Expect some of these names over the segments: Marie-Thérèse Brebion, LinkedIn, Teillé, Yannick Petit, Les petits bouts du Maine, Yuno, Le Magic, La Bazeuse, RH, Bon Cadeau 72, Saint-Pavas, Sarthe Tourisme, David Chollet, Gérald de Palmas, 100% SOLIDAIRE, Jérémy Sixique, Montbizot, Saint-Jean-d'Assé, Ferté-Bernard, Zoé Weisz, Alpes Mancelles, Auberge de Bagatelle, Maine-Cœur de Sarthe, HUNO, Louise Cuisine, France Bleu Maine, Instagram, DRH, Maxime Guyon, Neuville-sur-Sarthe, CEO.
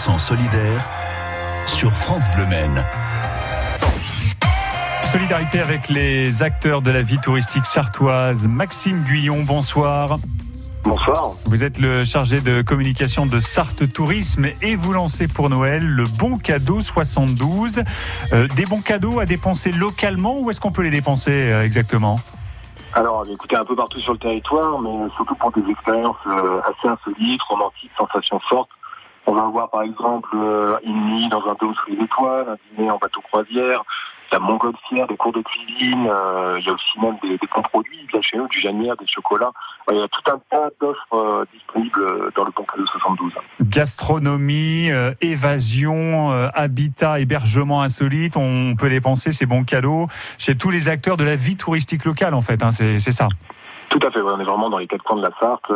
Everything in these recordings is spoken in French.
100% solidaire sur France Bleu Maine. Solidarité avec les acteurs de la vie touristique sartoise. Maxime Guyon, bonsoir. Bonsoir. Vous êtes le chargé de communication de Sarthe Tourisme et vous lancez pour Noël le Bon Cadeau 72. Des bons cadeaux à dépenser localement, où est-ce qu'on peut les dépenser exactement ? Alors, écoutez, un peu partout sur le territoire, mais surtout pour des expériences assez insolites, romantiques, sensations fortes. On va avoir par exemple une nuit dans un dôme sous les étoiles, un dîner en bateau croisière, la montgolfière, des cours de cuisine, il y a aussi même des bons produits, bien chez nous, du janière, des chocolats. Il y a tout un tas d'offres disponibles dans le Bon Cadeau 72. Gastronomie, évasion, habitat, hébergement insolite, on peut dépenser ces bons cadeaux chez tous les acteurs de la vie touristique locale en fait, hein, c'est ça. Tout à fait, ouais, on est vraiment dans les quatre coins de la Sarthe.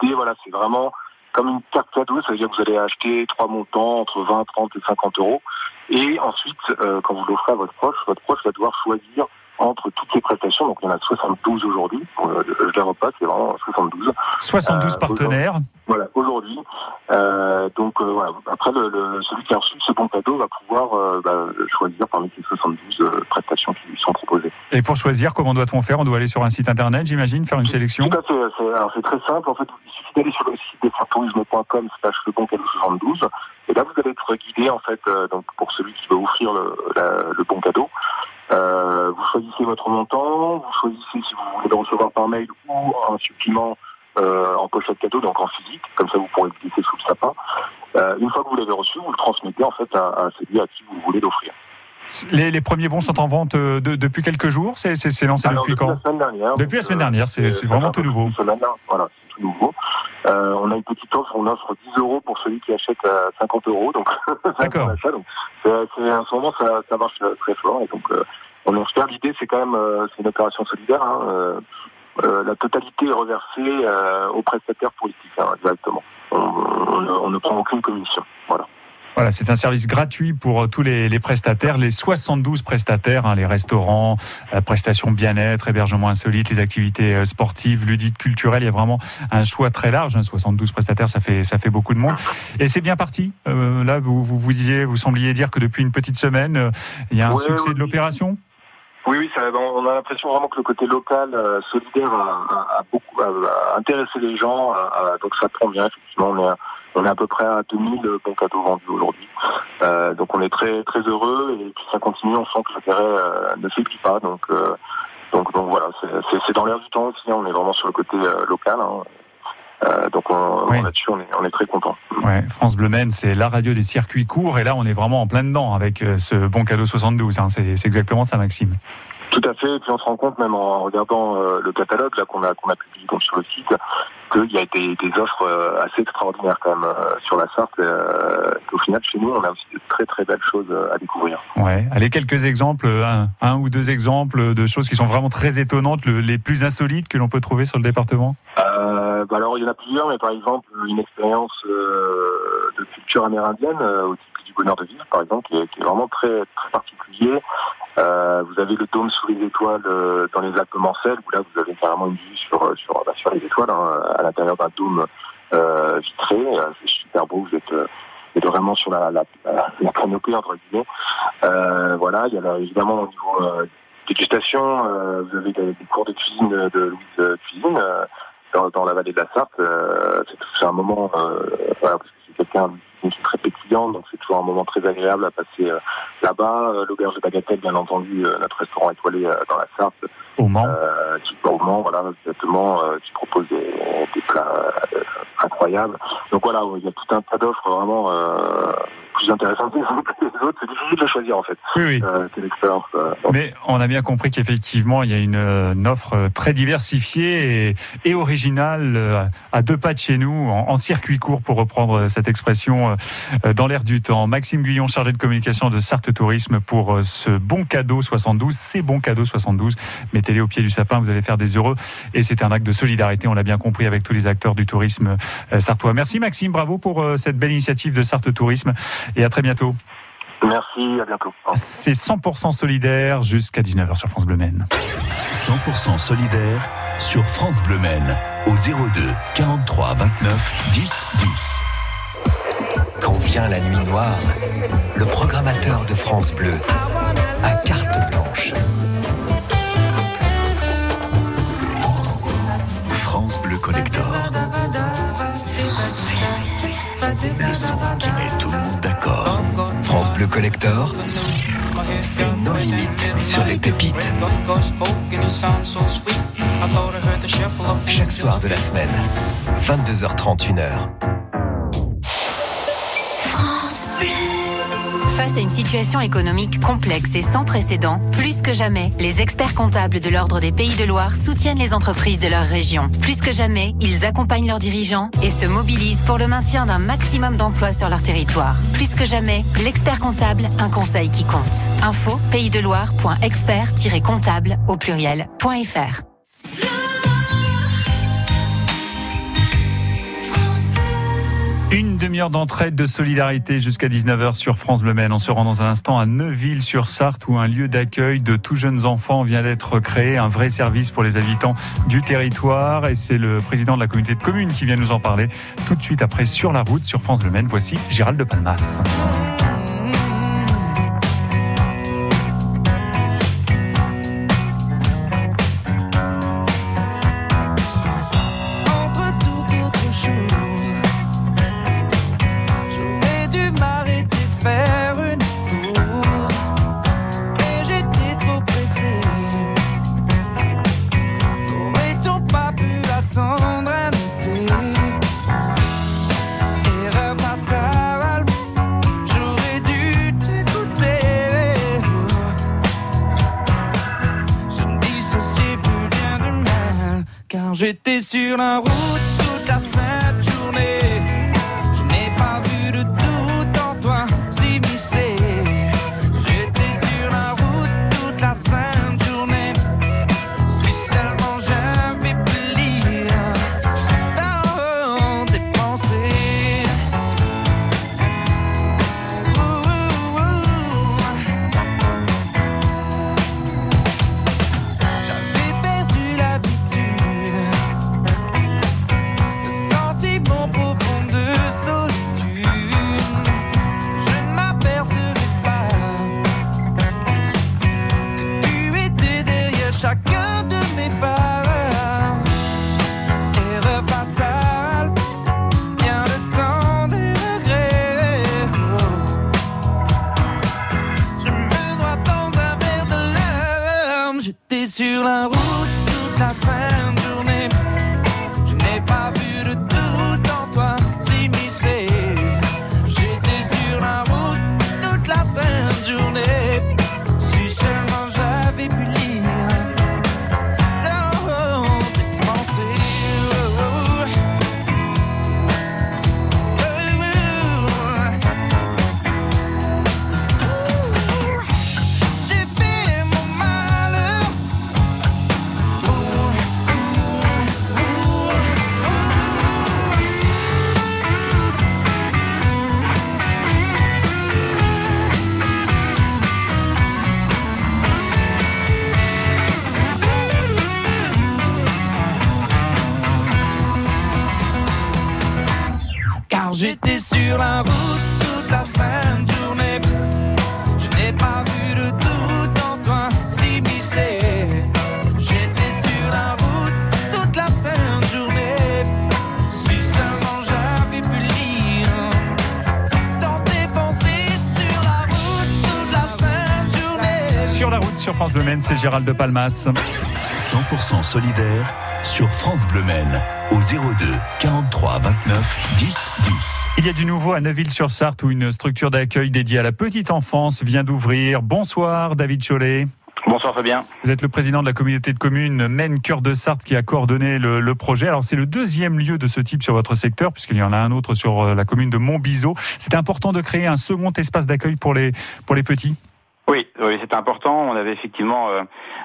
L'idée, voilà, c'est vraiment comme une carte cadeau, ça veut dire que vous allez acheter trois montants entre 20, 30 et 50 euros. Et ensuite, quand vous l'offrez à votre proche va devoir choisir entre toutes les prestations. Donc, il y en a 72 aujourd'hui. Je les repasse, c'est vraiment 72. 72 partenaires. Voilà, aujourd'hui. Voilà. Après, celui qui a reçu ce bon cadeau va pouvoir choisir parmi ces 72 prestations qui lui sont proposées. Et pour choisir, comment doit-on faire ? On doit aller sur un site internet, j'imagine, faire une sélection ? Tout à fait. Alors, c'est très simple. En fait, il suffit d'aller sur le site desfartourismes.com/leboncadeau72. Et là, vous allez être guidé, en fait, donc pour celui qui va offrir le bon cadeau. Vous choisissez votre montant, vous choisissez si vous voulez le recevoir par mail ou un supplément en pochette cadeau, donc en physique, comme ça vous pourrez le glisser sous le sapin. Une fois que vous l'avez reçu, vous le transmettez en fait à celui à qui vous voulez l'offrir. Les premiers bons sont en vente depuis quelques jours, c'est lancé depuis quand ? Depuis la semaine dernière, c'est vraiment tout nouveau. Voilà, c'est tout nouveau. On a une petite offre, on offre 10 euros pour celui qui achète à 50 euros. Donc, d'accord. Donc, en ce moment, ça marche très fort. Et donc, on espère, l'idée, c'est quand même c'est une opération solidaire. Hein, la totalité est reversée aux prestataires politiques, hein, exactement. On ne prend aucune commission. Voilà. Voilà, c'est un service gratuit pour tous les prestataires, les 72 prestataires, hein, les restaurants, prestations bien-être, hébergement insolite, les activités sportives, ludiques, culturelles. Il y a vraiment un choix très large, hein, 72 prestataires, ça fait beaucoup de monde. Et c'est bien parti. Là, vous sembliez dire que depuis une petite semaine, il y a un succès de l'opération. Oui, on a l'impression vraiment que le côté local, solidaire, a beaucoup intéressé les gens. Donc ça prend bien, effectivement. On est à peu près à 2000 bons cadeaux vendus aujourd'hui. Donc on est très très heureux et puis ça continue, on sent que l'intérêt ne faiblit pas. Donc voilà, c'est dans l'air du temps aussi, hein, on est vraiment sur le côté local. Hein. Donc là-dessus, on est très contents. Ouais, France Bleu Maine, c'est la radio des circuits courts et là on est vraiment en plein dedans avec ce bon cadeau 72, hein, c'est exactement ça Maxime. Tout à fait, et puis on se rend compte même en regardant le catalogue là qu'on a publié donc, sur le site, qu'il y a des offres assez extraordinaires quand même sur la Sarthe. Au final, chez nous, on a aussi de très très belles choses à découvrir. Ouais, allez, quelques exemples, un ou deux exemples de choses qui sont vraiment très étonnantes, les plus insolites que l'on peut trouver sur le département. Alors il y en a plusieurs, mais par exemple une expérience de culture amérindienne au titre du bonheur de vivre, par exemple, qui est vraiment très très particulier. Vous avez le dôme sous les étoiles dans les Alpes Mancelles, où là vous avez carrément une vue sur les étoiles, hein, à l'intérieur d'un dôme vitré. C'est super beau, vous êtes vraiment sur la canopée entre guillemets. Voilà, il y a évidemment au niveau dégustation, vous avez des cours de cuisine de Louise Cuisine dans la vallée de la Sarthe. C'est un moment, voilà, parce que c'est quelqu'un qui est très pétillant, donc c'est toujours un moment très agréable à passer là-bas. L'Auberge de Bagatelle, bien entendu, notre restaurant étoilé dans la Sarthe. Au Mans. Au Mans, voilà, exactement, qui propose des plats incroyables. Donc voilà, il y a tout un tas d'offres vraiment plus intéressantes que les autres. C'est difficile de choisir, en fait. Oui. C'est l'expérience. Mais on a bien compris qu'effectivement, il y a une offre très diversifiée et originale à deux pas de chez nous, en circuit court, pour reprendre cette expression dans l'air du temps. Maxime Guyon, chargé de communication de Sarthe Tourisme pour ce bon cadeau 72. C'est bon cadeau 72. Mettez-les au pied du sapin, vous allez faire des heureux. Et c'est un acte de solidarité, on l'a bien compris, avec tous les acteurs du tourisme sartois. Merci Maxime, bravo pour cette belle initiative de Sarthe Tourisme et à très bientôt. Merci, à bientôt. C'est 100% solidaire jusqu'à 19h sur France Bleu Maine. 100% solidaire sur France Bleu Maine au 02 43 29 10 10. Quand vient la nuit noire, le programmateur de France Bleu à carte blanche. France Bleu Collector. Le son qui met tout le monde d'accord. France Bleu Collector, c'est nos limites sur les pépites. Chaque soir de la semaine, 22h30, 1h. Face à une situation économique complexe et sans précédent, plus que jamais, les experts comptables de l'Ordre des Pays de Loire soutiennent les entreprises de leur région. Plus que jamais, ils accompagnent leurs dirigeants et se mobilisent pour le maintien d'un maximum d'emplois sur leur territoire. Plus que jamais, l'expert comptable, un conseil qui compte. Info, paysdeloire.expert-comptable au pluriel.fr. Une demi-heure d'entraide, de solidarité jusqu'à 19h sur France Bleu Maine. On se rend dans un instant à Neuville-sur-Sarthe où un lieu d'accueil de tout jeunes enfants vient d'être créé, un vrai service pour les habitants du territoire. Et c'est le président de la communauté de communes qui vient nous en parler tout de suite après Sur la route sur France Bleu Maine. Voici Gérald de Palmas. J'étais sur la route toute la sainte journée. Je n'ai pas vu le doute en toi s'immiscer. J'étais sur la route toute la sainte journée. Si seulement j'avais pu lire dans tes pensées. J'avais perdu l'habitude. Chacun de mes paroles, erreur fatale, vient le temps des regrets. Je me noie dans un verre de larmes. J'étais sur la route toute la sainte journée. Je n'ai pas vu le doute en toi s'immiscer. J'étais sur la route toute la sainte journée. Si seulement j'avais pu lire. J'étais sur la route toute la sainte journée. Je n'ai pas vu le doute en toi s'immiscer. J'étais sur la route toute la sainte journée. Si seulement j'avais pu lire dans tes pensées. Sur la route toute la sainte journée. Sur la route sur France Bleu Maine, c'est Gérald de Palmas. 100% solidaire sur France Bleu Maine. Au 02 43 29 10 10. Il y a du nouveau à Neuville-sur-Sarthe où une structure d'accueil dédiée à la petite enfance vient d'ouvrir. Bonsoir David Chollet. Bonsoir Fabien. Vous êtes le président de la communauté de communes Maine-Cœur de Sarthe qui a coordonné le projet. Alors c'est le deuxième lieu de ce type sur votre secteur puisqu'il y en a un autre sur la commune de Montbizot. C'était important de créer un second espace d'accueil pour les petits ? Oui, oui, c'est important. On avait effectivement,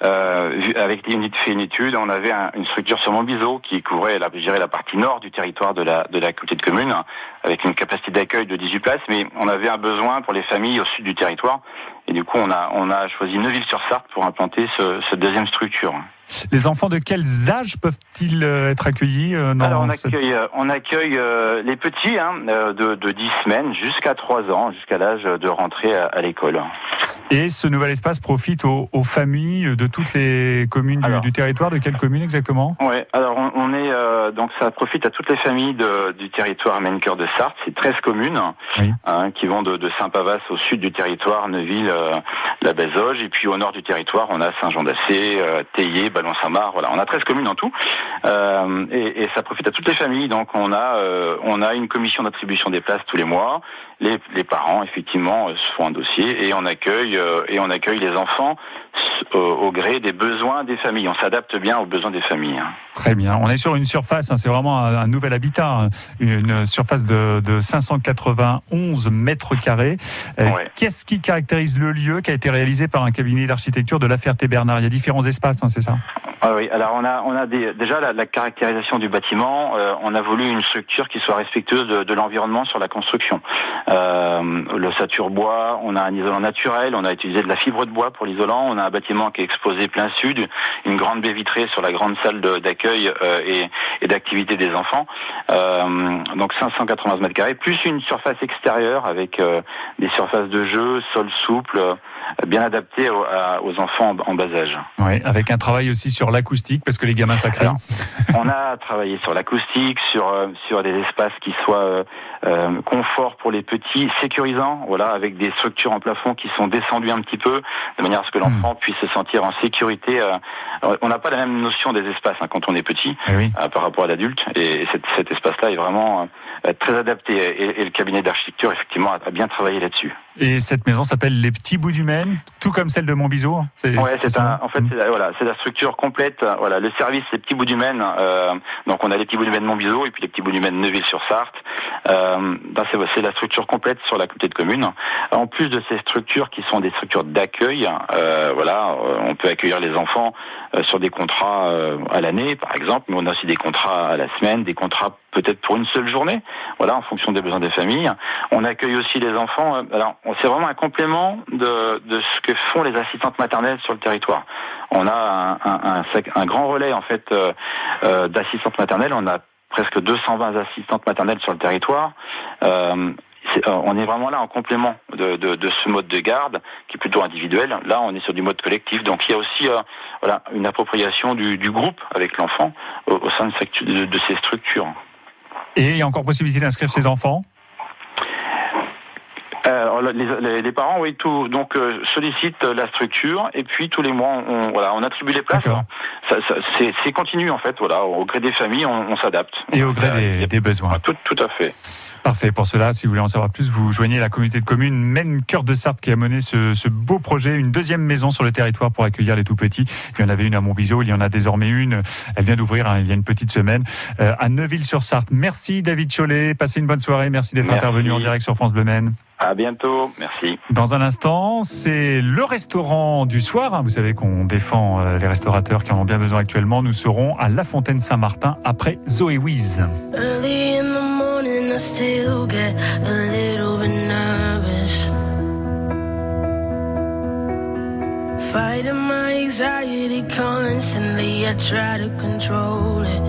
avec une étude, on avait une structure sur Montbizot qui couvrait la partie nord du territoire de la communauté de communes, avec une capacité d'accueil de 18 places, mais on avait un besoin pour les familles au sud du territoire. Et du coup, on a choisi Neuville-sur-Sarthe pour implanter cette deuxième structure. Les enfants de quels âges peuvent-ils être accueillis dans... Alors, on accueille les petits de 10 semaines jusqu'à 3 ans, jusqu'à l'âge de rentrer à l'école. Et ce nouvel espace profite aux familles de toutes les communes du territoire. De quelles communes exactement ? Oui, alors donc ça profite à toutes les familles du territoire Maine-Cœur de Sarthe. C'est 13 communes, oui, qui vont de Saint-Pavas au sud du territoire, Neuville, La Bazeuse, et puis au nord du territoire, on a Saint-Jean-d'Assé, Teillé, Ballon-Saint-Marc. Voilà, on a 13 communes en tout, et ça profite à toutes les familles. Donc on a une commission d'attribution des places tous les mois. Les parents effectivement se font un dossier et on accueille les enfants au gré des besoins des familles. On s'adapte bien aux besoins des familles. Très bien. On est sur une surface, c'est vraiment un nouvel habitat, une surface de 591 mètres carrés. Ouais. Qu'est-ce qui caractérise le lieu qui a été réalisé par un cabinet d'architecture de la Ferté-Bernard ? Il y a différents espaces, c'est ça ? Ah oui, alors on a déjà la caractérisation du bâtiment. On a voulu une structure qui soit respectueuse de l'environnement sur la construction. Le sature bois, on a un isolant naturel, on a utilisé de la fibre de bois pour l'isolant, on a un bâtiment qui est exposé plein sud, une grande baie vitrée sur la grande salle d'accueil et d'activité des enfants. Donc 580 mètres carrés, plus une surface extérieure avec des surfaces de jeu, sol souple, bien adapté aux enfants en bas âge. Oui, avec un travail aussi sur l'acoustique, parce que les gamins sacrés. On a travaillé sur l'acoustique, sur des espaces qui soient confort pour les petits, sécurisants, voilà, avec des structures en plafond qui sont descendues un petit peu, de manière à ce que l'enfant puisse se sentir en sécurité. On n'a pas la même notion des espaces quand on est petit, oui, par rapport à l'adulte, et cet espace-là est vraiment très adapté, et le cabinet d'architecture effectivement a bien travaillé là-dessus. Et cette maison s'appelle Les petits bouts du Maine, tout comme celle de Montbizot. C'est la structure complète. Voilà, le service Les petits bouts du Maine. Donc on a Les petits bouts du Maine Montbizot et puis Les petits bouts du Maine Neuville-sur-Sarthe. C'est la structure complète sur la communauté de communes. En plus de ces structures qui sont des structures d'accueil, on peut accueillir les enfants sur des contrats à l'année, par exemple, mais on a aussi des contrats à la semaine, des contrats peut-être pour une seule journée, en fonction des besoins des familles. On accueille aussi les enfants. Alors, c'est vraiment un complément de ce que font les assistantes maternelles sur le territoire. On a un grand relais d'assistantes maternelles. On a presque 220 assistantes maternelles sur le territoire. On est vraiment là en complément de ce mode de garde qui est plutôt individuel. Là, on est sur du mode collectif. Donc, il y a aussi une appropriation du groupe avec l'enfant au sein de ces structures. Et il y a encore possibilité d'inscrire ses enfants ? Les parents, oui, sollicitent la structure et puis tous les mois, on attribue les places. C'est continu au gré des familles, on s'adapte. Et au gré des besoins. Tout à fait. Parfait. Pour cela, si vous voulez en savoir plus, vous joignez la communauté de communes Maine-Cœur de Sarthe qui a mené ce beau projet, une deuxième maison sur le territoire pour accueillir les tout petits. Il y en avait une à Montbizot, il y en a désormais une. Elle vient d'ouvrir il y a une petite semaine à Neuville-sur-Sarthe. Merci David Chollet, passez une bonne soirée. Merci d'être intervenu en direct sur France Bleu Maine. À bientôt, merci. Dans un instant, c'est le restaurant du soir. Vous savez qu'on défend les restaurateurs qui en ont bien besoin actuellement. Nous serons à La Fontaine-Saint-Martin après Zoé Weisz. Early in the morning, I still get a little bit nervous. Fighting my anxiety constantly, I try to control it.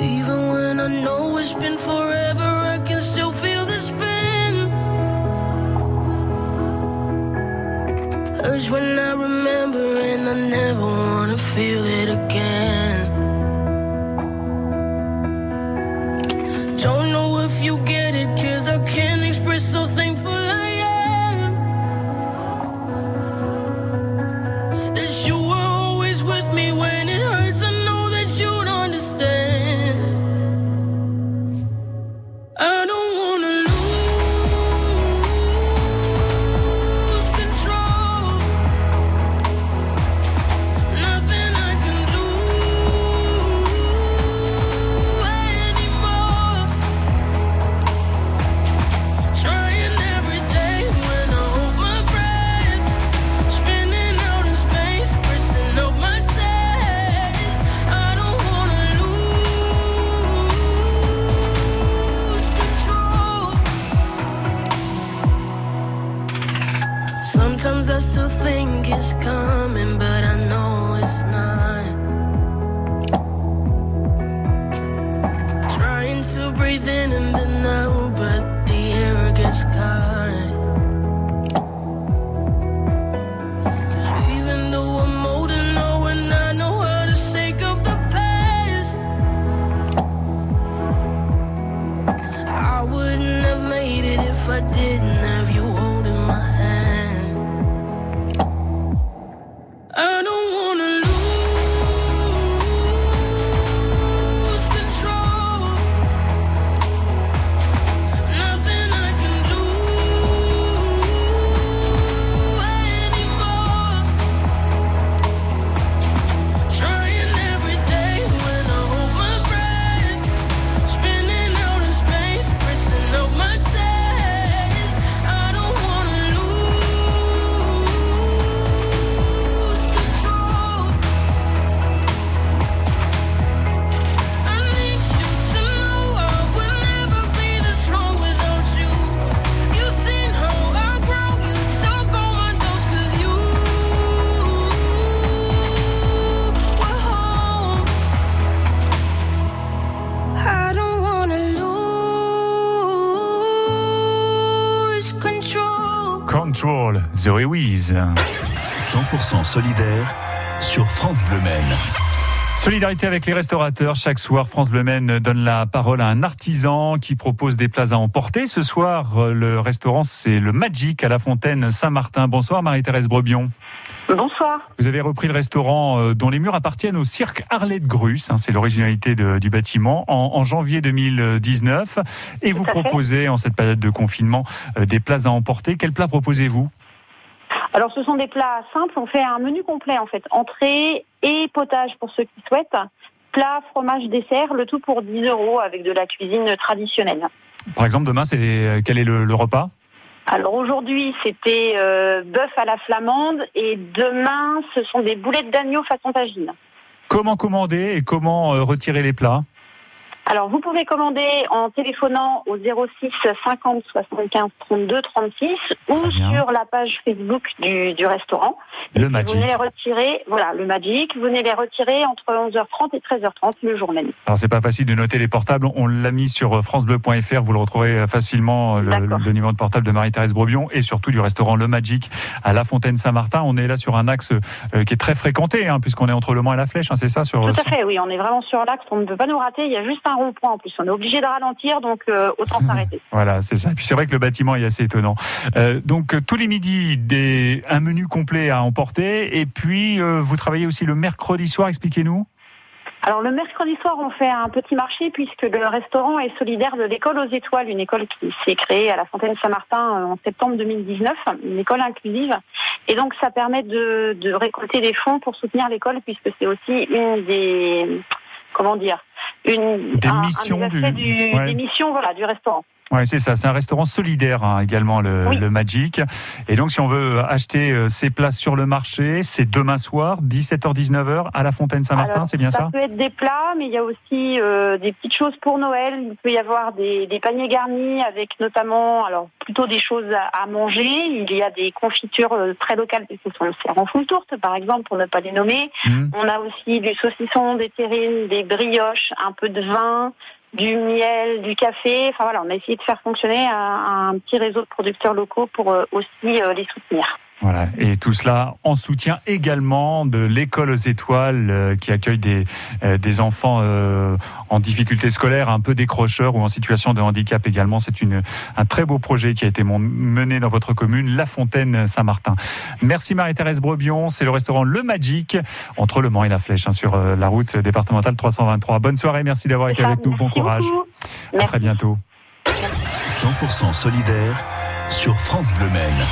Even when I know it's been forever, I can still feel the spin. Hurts when I remember, and I never wanna feel it again. Don't know if you get it, 'cause I can't express so thankful I am that you were always with me when it hurts. I know that you don't understand. I don't wanna lose control. Nothing I can do anymore. Trying to 'Cause I still think it's coming, but I know it's not. Trying to breathe in and then out, but the air gets caught. 'Cause even though I'm old and old and I know how to shake off the past, I wouldn't have made it if I didn't have you holding my hand. I don't wanna lose control. Nothing I can do anymore. Trying every day when I hold my breath, spinning out in space, pressing out my chest. I don't wanna lose control. I need you to know I would never be this strong without you. You seen how I grow, you took all my doubts 'cause you were home. I don't wanna lose control. Control, Zoé Weisz. 100% solidaire sur France Bleu Maine. Solidarité avec les restaurateurs. Chaque soir, France Bleu Maine donne la parole à un artisan qui propose des plats à emporter. Ce soir, le restaurant, c'est Le Magic à La Fontaine-Saint-Martin. Bonsoir Marie-Thérèse Brebion. Bonsoir. Vous avez repris le restaurant dont les murs appartiennent au cirque Arlette Grusse, hein, c'est l'originalité du bâtiment, en janvier 2019. Et vous proposez, en cette période de confinement, des plats à emporter. Quels plats proposez-vous? Alors, ce sont des plats simples. On fait un menu complet, en fait. Entrée et potage pour ceux qui souhaitent. Plat, fromage, dessert, le tout pour 10 € avec de la cuisine traditionnelle. Par exemple, demain, quel est le repas? Alors, aujourd'hui, c'était bœuf à la flamande. Et demain, ce sont des boulettes d'agneau façon tagine. Comment commander et comment retirer les plats? Alors, vous pouvez commander en téléphonant au 06 50 75 32 36 ou sur la page Facebook du restaurant. Le Magic. Vous venez les retirer, voilà, le Magic. Vous venez les retirer entre 11h30 et 13h30 le jour même. Alors, c'est pas facile de noter les portables. On l'a mis sur francebleu.fr. Vous le retrouvez facilement, le numéro de portable de Marie-Thérèse Brebion et surtout du restaurant Le Magic à La Fontaine-Saint-Martin. On est là sur un axe qui est très fréquenté, hein, puisqu'on est entre Le Mans et la Flèche, hein, c'est ça? Tout à fait, oui. On est vraiment sur l'axe. On ne peut pas nous rater. Il y a juste un rond-point en plus, on est obligé de ralentir, donc autant s'arrêter. Voilà, c'est ça. Et puis c'est vrai que le bâtiment est assez étonnant. Donc tous les midis, un menu complet à emporter, et puis vous travaillez aussi le mercredi soir, expliquez-nous. Alors le mercredi soir, on fait un petit marché puisque le restaurant est solidaire de l'École aux Étoiles, une école qui s'est créée à la Fontaine-Saint-Martin en septembre 2019, une école inclusive. Et donc ça permet de récolter des fonds pour soutenir l'école puisque c'est aussi une des... Comment dire? Des missions, voilà, du restaurant. Oui, c'est ça. C'est un restaurant solidaire, hein, également, le Magic. Et donc, si on veut acheter ses places sur le marché, c'est demain soir, 17h-19h, à La Fontaine-Saint-Martin, c'est bien ça? Ça peut être des plats, mais il y a aussi des petites choses pour Noël. Il peut y avoir des paniers garnis avec notamment, alors, plutôt des choses à manger. Il y a des confitures très locales, puisque ce sont en full tourte, par exemple, pour ne pas les nommer. On a aussi du saucisson, des terrines, des brioches, un peu de vin, du miel, du café, enfin voilà, on a essayé de faire fonctionner un petit réseau de producteurs locaux pour aussi les soutenir. Voilà, et tout cela en soutien également de l'École aux Étoiles qui accueille des enfants en difficulté scolaire, un peu décrocheurs ou en situation de handicap également. C'est un très beau projet qui a été mené dans votre commune, La Fontaine-Saint-Martin. Merci Marie-Thérèse Brebion, c'est le restaurant Le Magic, entre Le Mans et la Flèche, hein, sur la route départementale 323. Bonne soirée, merci d'avoir été avec nous, bon courage. À très bientôt. 100% solidaire sur France Bleu Maine.